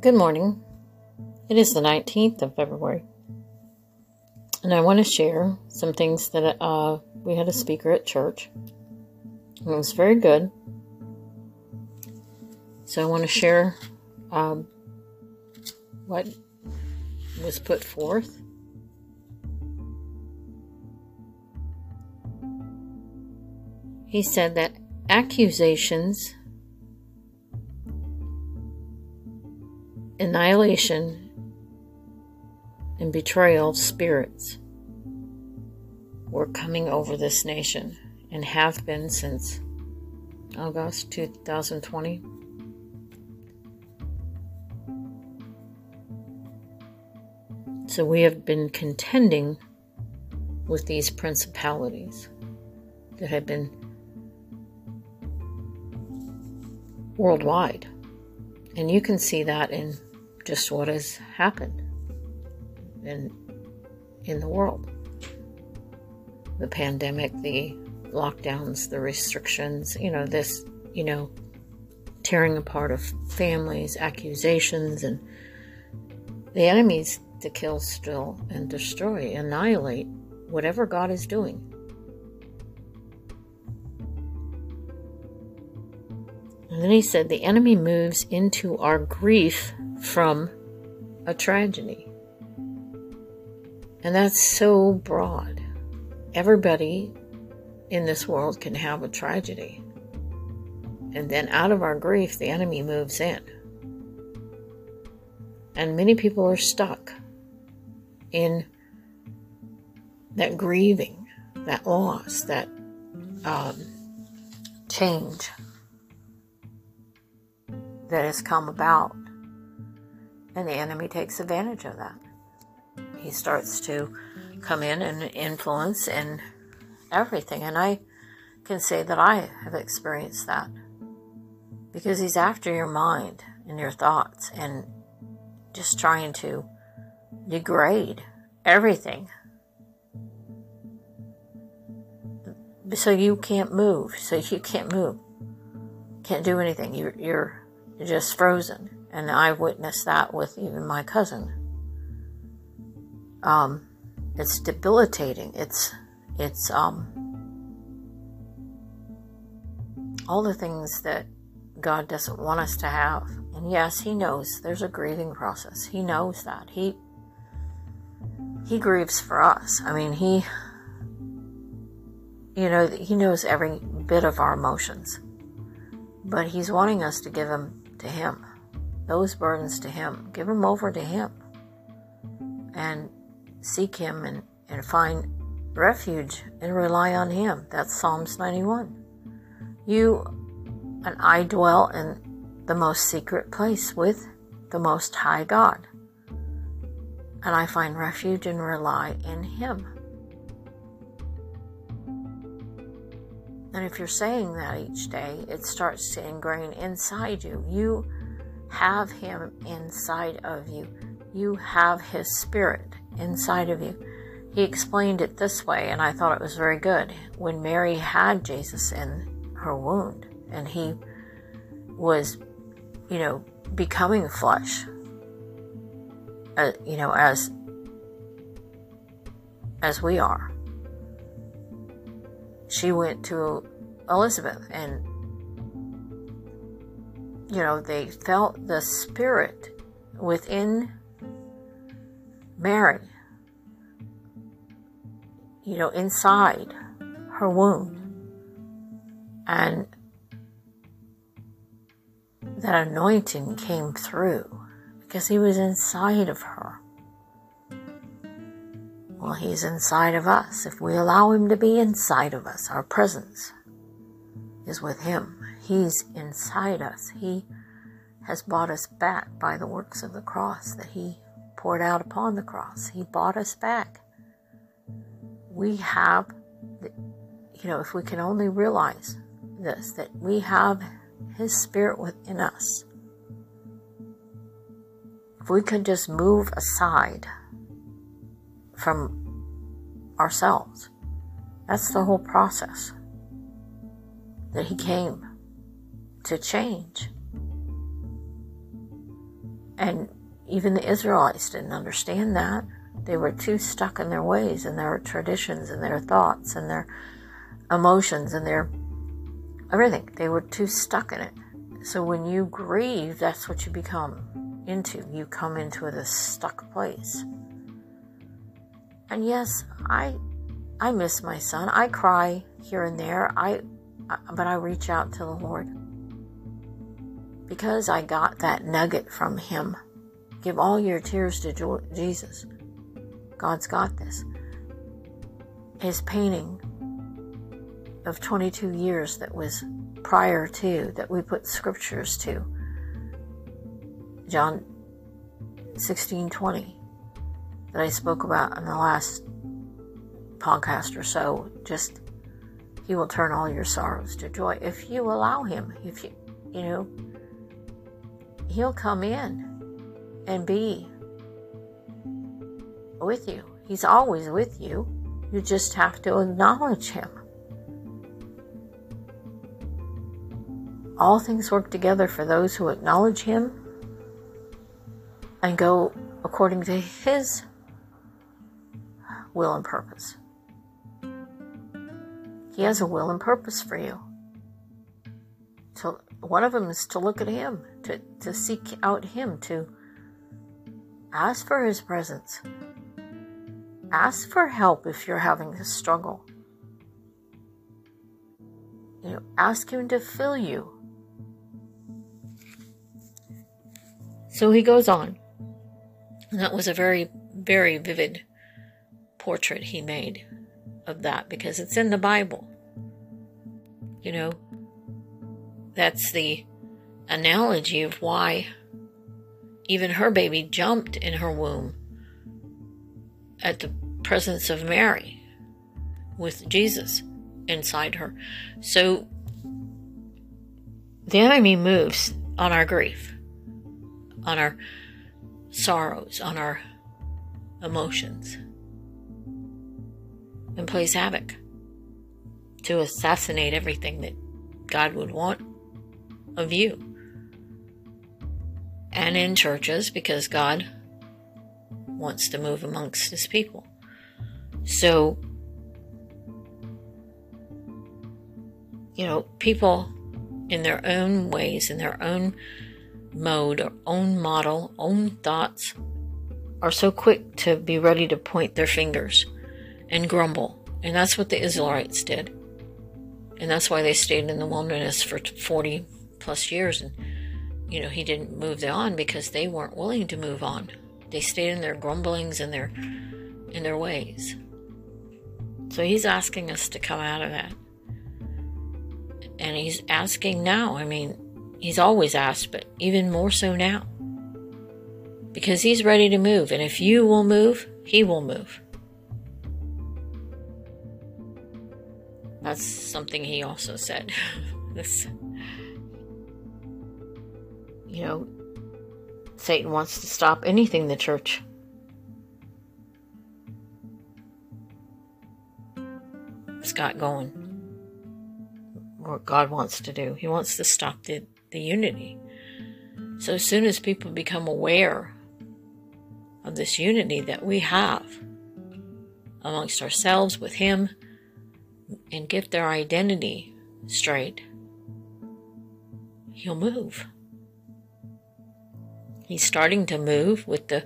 Good morning. It is the 19th of February, and I want to share some things that we had a speaker at church, and it was very good. So I want to share what was put forth. He said that accusations, annihilation, and betrayal of spirits were coming over this nation and have been since August 2020. So we have been contending with these principalities that have been worldwide. And you can see that in just what has happened in the world. The pandemic, the lockdowns, the restrictions, tearing apart of families, accusations, and the enemies to kill, steal, and destroy, annihilate whatever God is doing. And then he said, the enemy moves into our grief from a tragedy. And that's so broad. Everybody in this world can have a tragedy. And then out of our grief, the enemy moves in. And many people are stuck in that grieving, that loss, that change that has come about. And the enemy takes advantage of that. He starts to come in and influence and everything. And I can say that I have experienced that. Because he's after your mind and your thoughts and just trying to degrade everything. So you can't move. Can't do anything. You're just frozen. And I witnessed that with even my cousin. It's debilitating. It's all the things that God doesn't want us to have. And yes, he knows there's a grieving process. He knows that. He grieves for us. I mean, he knows every bit of our emotions. But he's wanting us to give them to him. Those burdens to him. Give them over to him. And seek him and find refuge and rely on him. That's Psalms 91. You and I dwell in the most secret place with the Most High God. And I find refuge and rely in him. And if you're saying that each day, it starts to ingrain inside you. You have him inside of you. You have his spirit inside of you. He explained it this way, and I thought it was very good. When Mary had Jesus in her womb, and he was, becoming flesh, as we are. She went to Elizabeth and, they felt the spirit within Mary, inside her womb. And that anointing came through because he was inside of her. Well, he's inside of us. If we allow him to be inside of us, our presence is with him. He's inside us. He has bought us back by the works of the cross that he poured out upon the cross. He bought us back. We have, if we can only realize this, that we have his spirit within us. If we could just move aside from ourselves. That's the whole process. That he came to change. And even the Israelites didn't understand that. They were too stuck in their ways and their traditions and their thoughts and their emotions and their everything. They were too stuck in it. So when you grieve, that's what you become into. You come into this stuck place. And yes, I miss my son. I cry here and there. But I reach out to the Lord. Because I got that nugget from him. Give all your tears to Jesus. God's got this. His painting of 22 years that was prior to, that we put scriptures to. John 16:20 that I spoke about in the last podcast or so. Just, he will turn all your sorrows to joy. If you allow him, if you know, he'll come in and be with you. He's always with you. You just have to acknowledge him. All things work together for those who acknowledge him and go according to his will and purpose. He has a will and purpose for you. So one of them is to look at him, to seek out him, to ask for his presence. Ask for help if you're having a struggle. You know, ask him to fill you. So he goes on. And that was a very, very vivid portrait he made of that, because it's in the Bible. You know, that's the analogy of why even her baby jumped in her womb at the presence of Mary with Jesus inside her. So the enemy moves on our grief, on our sorrows, on our emotions, and plays havoc to assassinate everything that God would want of you. And in churches, because God wants to move amongst his people. So, you know, people in their own ways, in their own mode, or own model, own thoughts, are so quick to be ready to point their fingers and grumble. And that's what the Israelites did. And that's why they stayed in the wilderness for 40 plus years. And, you know, he didn't move them on because they weren't willing to move on. They stayed in their grumblings and their ways. So he's asking us to come out of that. And he's asking now. I mean, he's always asked, but even more so now. Because he's ready to move. And if you will move, he will move. That's something he also said. You know, Satan wants to stop anything the church has got going, or God wants to do. He wants to stop the unity. So as soon as people become aware of this unity that we have amongst ourselves with him, and get their identity straight, he'll move. He's starting to move with the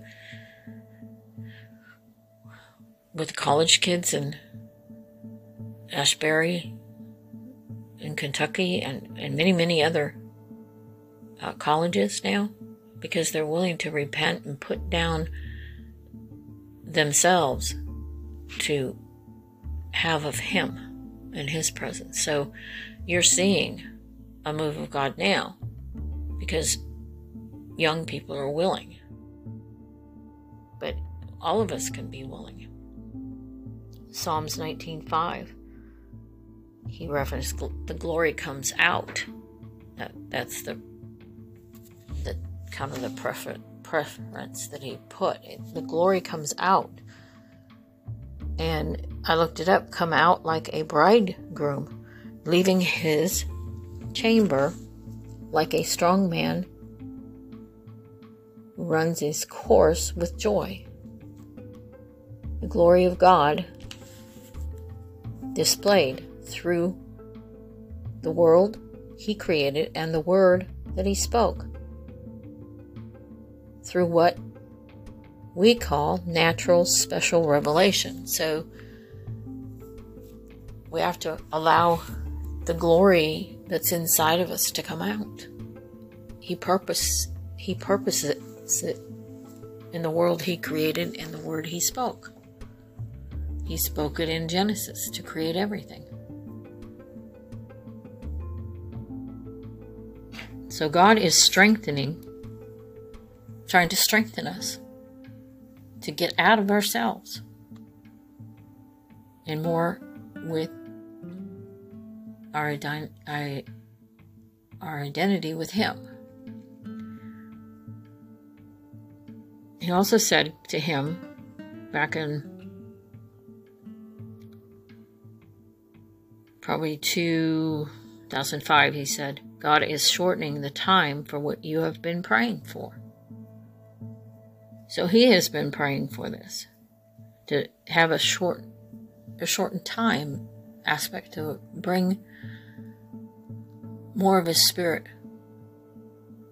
college kids in Asbury in Kentucky and many other colleges now, because they're willing to repent and put down themselves to have of him and his presence. So you're seeing a move of God now because young people are willing, but all of us can be willing. Psalms 19:5, he referenced the glory comes out. That's the kind of the preference that he put. The glory comes out, and I looked it up. Come out like a bridegroom, leaving his chamber like a strong man. runs its course with joy. The glory of God displayed through the world he created and the word that he spoke, through what we call natural special revelation. So we have to allow the glory that's inside of us to come out. He purposes it in the world he created and the word he spoke. He spoke it in Genesis to create everything. So God is trying to strengthen us to get out of ourselves and more with our identity with him. He also said to him back in probably 2005, he said, God is shortening the time for what you have been praying for. So he has been praying for this, to have a shortened time aspect, to bring more of his spirit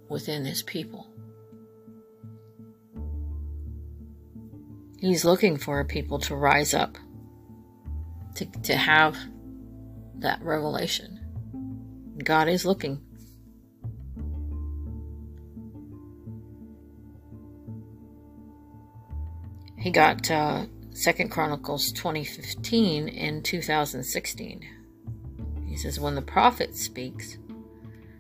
within his people. He's looking for a people to rise up, to have that revelation. God is looking. He got 2 Chronicles 20:15 in 2016. He says, when the prophet speaks,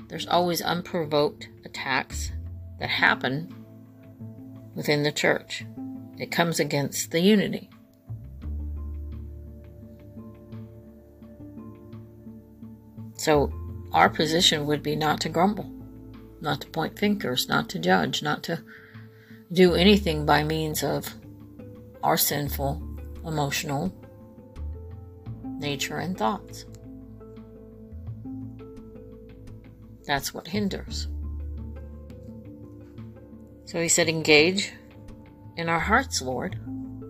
there's always unprovoked attacks that happen within the church. It comes against the unity. So our position would be not to grumble, not to point fingers, not to judge, not to do anything by means of our sinful, emotional nature and thoughts. That's what hinders. So he said, engage in our hearts, Lord. And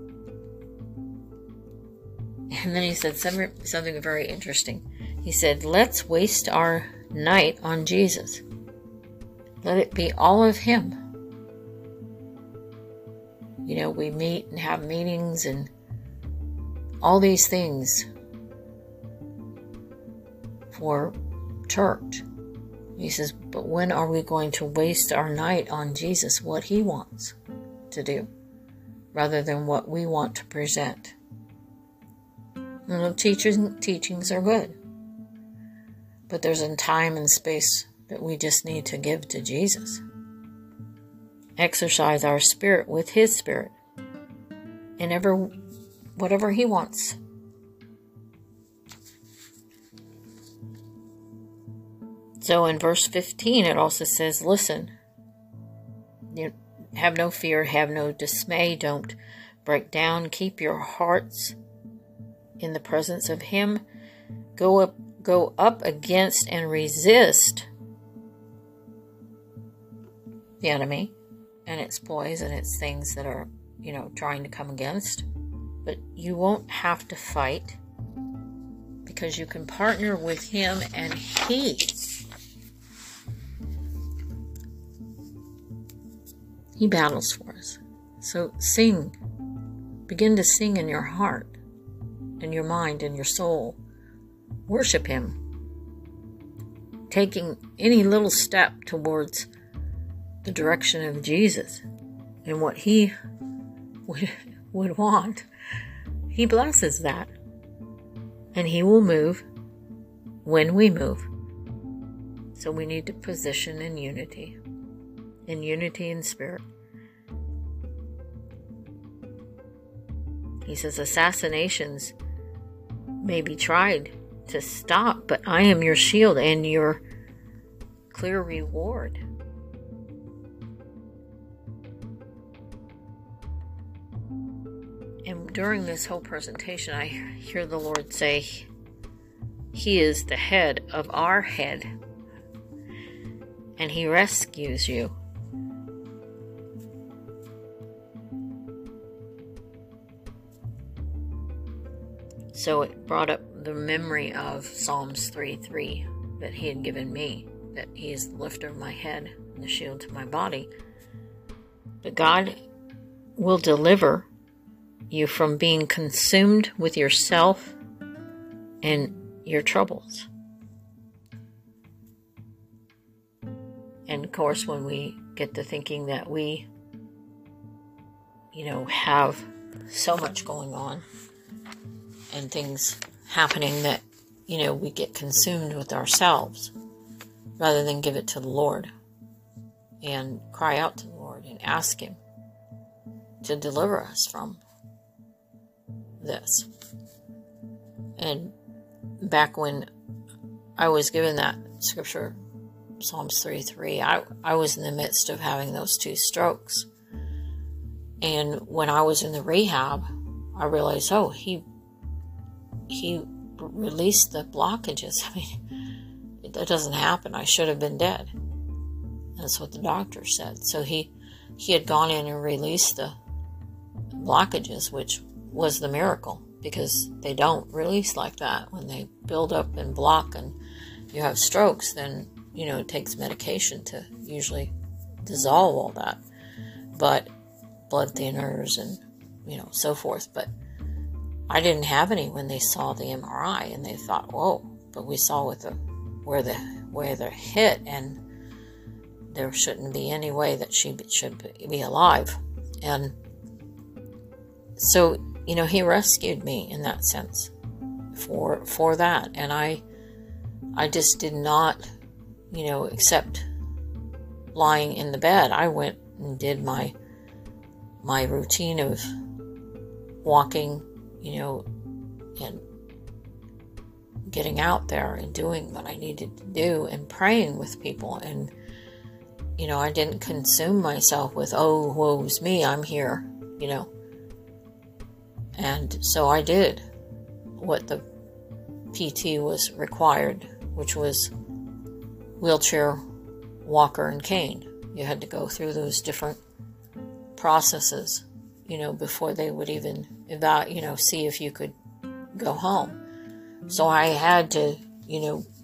then he said something very interesting. He said, let's waste our night on Jesus. Let it be all of him. You know, we meet and have meetings and all these things for church. He says, but when are we going to waste our night on Jesus, what he wants to do, rather than what we want to present? You know, teachings are good. But there's a time and space that we just need to give to Jesus. Exercise our spirit with his spirit. And whatever he wants. So in verse 15 it also says, listen. You have no fear, have no dismay, don't break down. Keep your hearts in the presence of him. Go up against and resist the enemy and its ploys and its things that are, you know, trying to come against. But you won't have to fight because you can partner with him and he battles for us. So sing. Begin to sing in your heart, in your mind, in your soul. Worship him. Taking any little step towards the direction of Jesus and what he would want. He blesses that. And he will move when we move. So we need to position in unity in spirit. He says assassinations may be tried to stop, but I am your shield and your clear reward. And during this whole presentation, I hear the Lord say, he is the head of our head, and he rescues you. So it brought up the memory of Psalms 3:3 that he had given me, that he is the lifter of my head and the shield to my body. But God will deliver you from being consumed with yourself and your troubles. And of course, when we get to thinking that we, have so much going on and things happening that, we get consumed with ourselves rather than give it to the Lord and cry out to the Lord and ask Him to deliver us from this. And back when I was given that scripture, Psalms 3:3, I was in the midst of having those 2 strokes. And when I was in the rehab, I realized, he released the blockages. I mean, that doesn't happen. I should have been dead. That's what the doctor said. So he had gone in and released the blockages, which was the miracle, because they don't release like that. When they build up and block and you have strokes, then, it takes medication to usually dissolve all that. But blood thinners and, so forth. But I didn't have any when they saw the MRI, and they thought, whoa, but we saw with where they're hit, and there shouldn't be any way that she should be alive. And so, he rescued me in that sense for that. And I just did not, accept lying in the bed. I went and did my routine of walking, and getting out there and doing what I needed to do and praying with people. And, I didn't consume myself with, oh, woe's me, I'm here, And so I did what the PT was required, which was wheelchair, walker, and cane. You had to go through those different processes, before they would even see if you could go home. So I had to,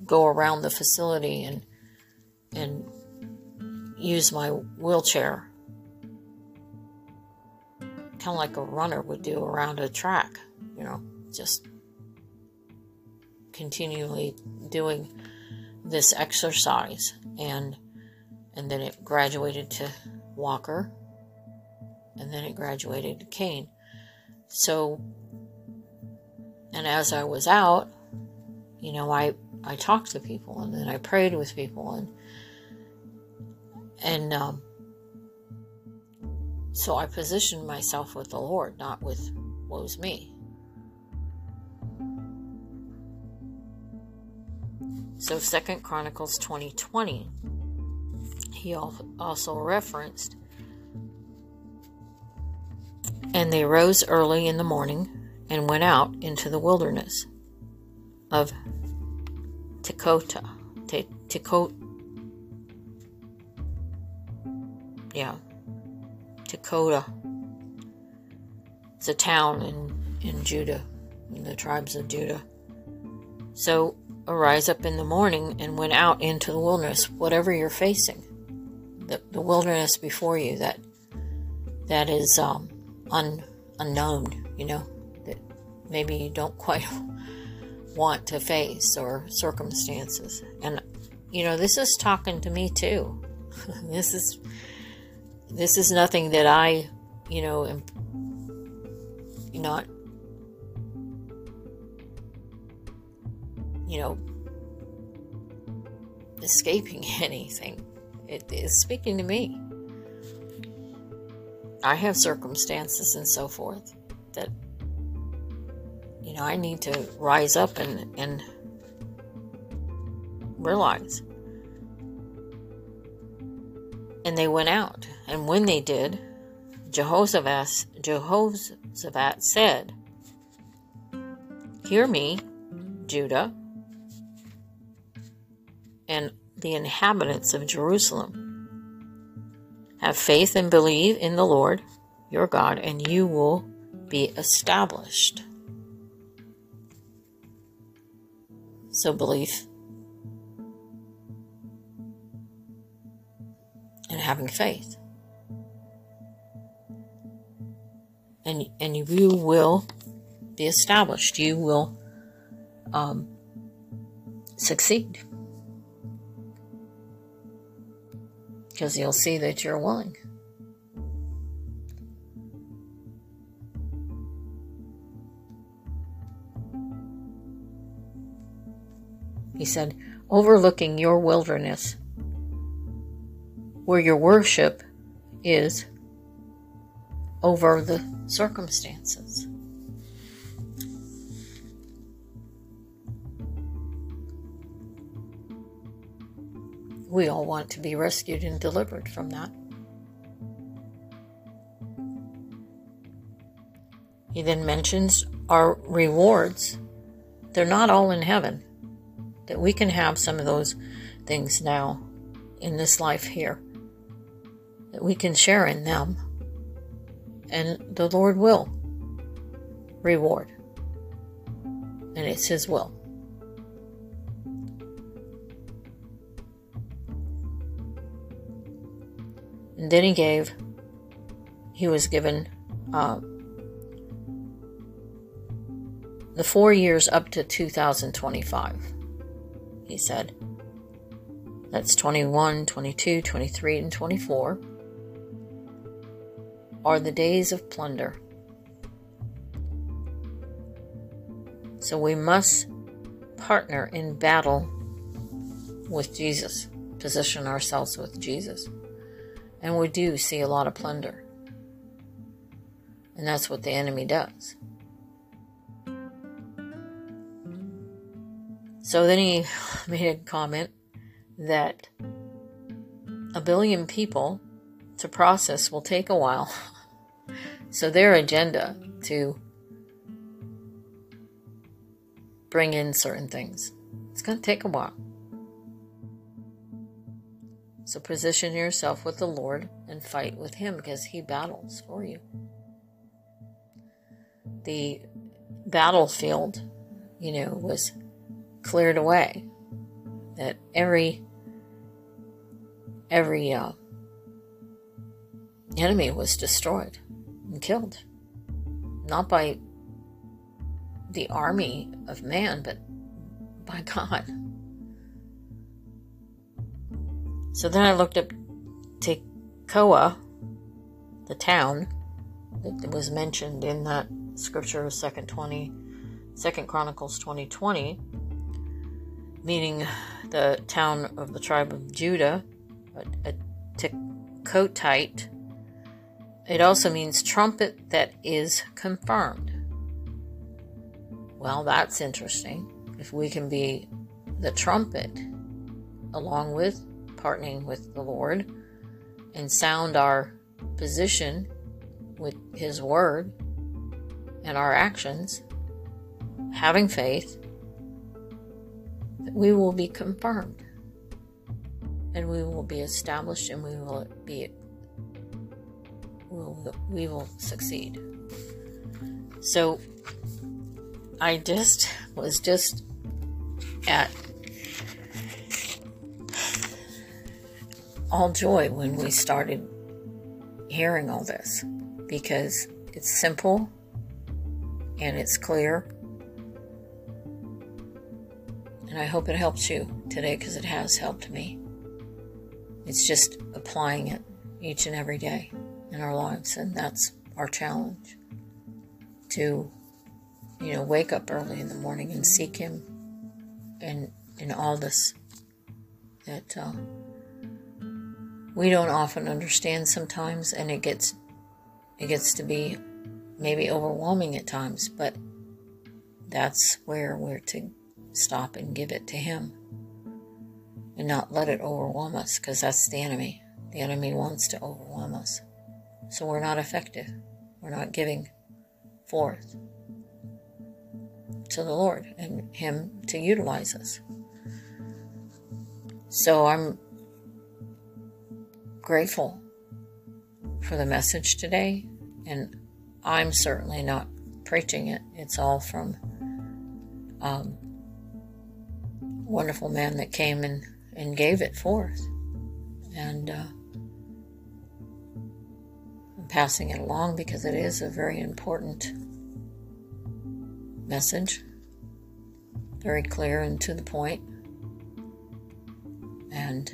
go around the facility and use my wheelchair, kind of like a runner would do around a track, just continually doing this exercise, and then it graduated to walker, and then it graduated to cane. So, and as I was out, I talked to people, and then I prayed with people, and so I positioned myself with the Lord, not with woe's me. So 2 Chronicles 20:20, he also referenced, and they rose early in the morning and went out into the wilderness of Tekoa. It's a town in Judah, in the tribes of Judah. So arise up in the morning and went out into the wilderness, whatever you're facing, the wilderness before you, that is unknown, that maybe you don't quite want to face, or circumstances. And, this is talking to me too. This is nothing that I, am not, escaping anything. It is speaking to me. I have circumstances and so forth that, I need to rise up and realize. And they went out. And when they did, Jehoshaphat said, hear me, Judah, and the inhabitants of Jerusalem. Have faith and believe in the Lord, your God, and you will be established. So belief and having faith. And you will be established. You will succeed. Because you'll see that you're willing. He said, overlooking your wilderness, where your worship is over the circumstances. We all want to be rescued and delivered from that. He then mentions our rewards. They're not all in heaven. That we can have some of those things now in this life here. That we can share in them. And the Lord will reward. And it's His will. And then he was given the 4 years up to 2025. He said, that's 21, 22, 23, and 24 are the days of plunder. So we must partner in battle with Jesus, position ourselves with Jesus. And we do see a lot of plunder. And that's what the enemy does. So then he made a comment that 1 billion people to process will take a while. So their agenda to bring in certain things, it's going to take a while. So position yourself with the Lord and fight with Him, because He battles for you. The battlefield, was cleared away. That every enemy was destroyed and killed. Not by the army of man, but by God. So then I looked up Tekoa, the town that was mentioned in that scripture of 2 Chronicles 20:20, meaning the town of the tribe of Judah, a Tekotite. It also means trumpet that is confirmed. Well, that's interesting. If we can be the trumpet along with partnering with the Lord and sound our position with His word and our actions, having faith, that we will be confirmed and we will be established and we will succeed. So I was at all joy when we started hearing all this, because it's simple and it's clear, and I hope it helps you today, because it has helped me. It's just applying it each and every day in our lives, and that's our challenge, to wake up early in the morning and seek Him and in all this that we don't often understand sometimes, and it gets to be maybe overwhelming at times, but that's where we're to stop and give it to Him and not let it overwhelm us, because that's the enemy. The enemy wants to overwhelm us. So we're not effective. We're not giving forth to the Lord and Him to utilize us. So I'm grateful for the message today, and I'm certainly not preaching it. It's all from wonderful man that came and gave it forth, and I'm passing it along because it is a very important message, very clear and to the point. And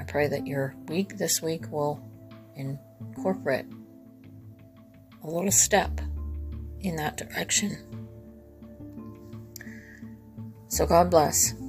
I pray that your week this week will incorporate a little step in that direction. So God bless.